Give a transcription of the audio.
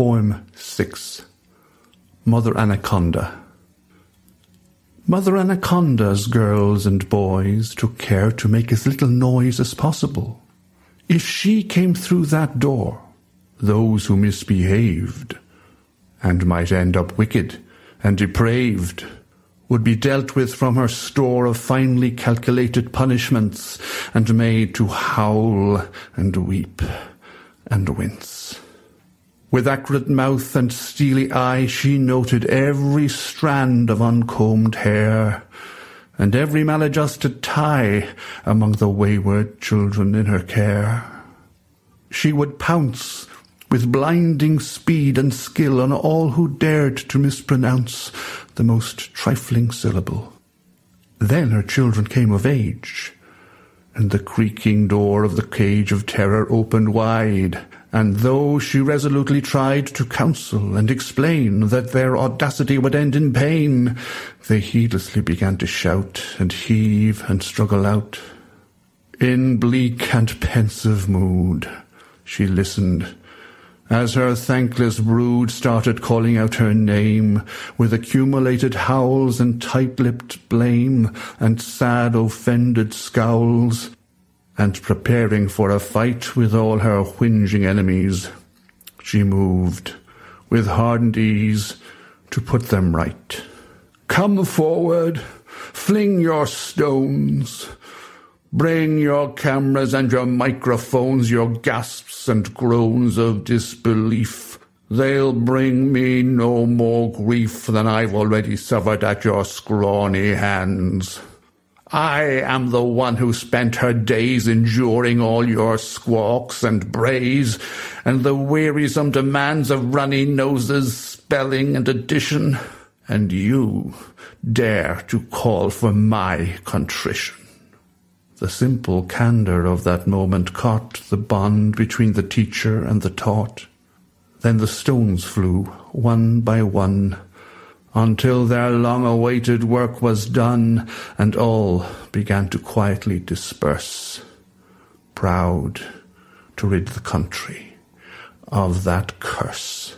Poem 6, Mother Anaconda. Mother Anaconda's girls and boys took care to make as little noise as possible. If she came through that door, those who misbehaved, and might end up wicked and depraved, would be dealt with from her store of finely calculated punishments, and made to howl and weep and wince. With accurate mouth and steely eye, she noted every strand of uncombed hair, and every maladjusted tie among the wayward children in her care. She would pounce with blinding speed and skill on all who dared to mispronounce the most trifling syllable. Then her children came of age, and the creaking door of the cage of terror opened wide, and though she resolutely tried to counsel and explain that their audacity would end in pain, they heedlessly began to shout and heave and struggle out. In bleak and pensive mood, she listened as her thankless brood started calling out her name with accumulated howls and tight-lipped blame and sad offended scowls, and preparing for a fight with all her whinging enemies, she moved with hardened ease to put them right. Come forward, fling your stones, bring your cameras and your microphones, your gasps and groans of disbelief. They'll bring me no more grief than I've already suffered at your scrawny hands. I am the one who spent her days enduring all your squawks and brays, and the wearisome demands of runny noses, spelling and addition, and you dare to call for my contrition. The simple candor of that moment caught the bond between the teacher and the taught. Then the stones flew, one by one, until their long-awaited work was done, and all began to quietly disperse, proud to rid the country of that curse.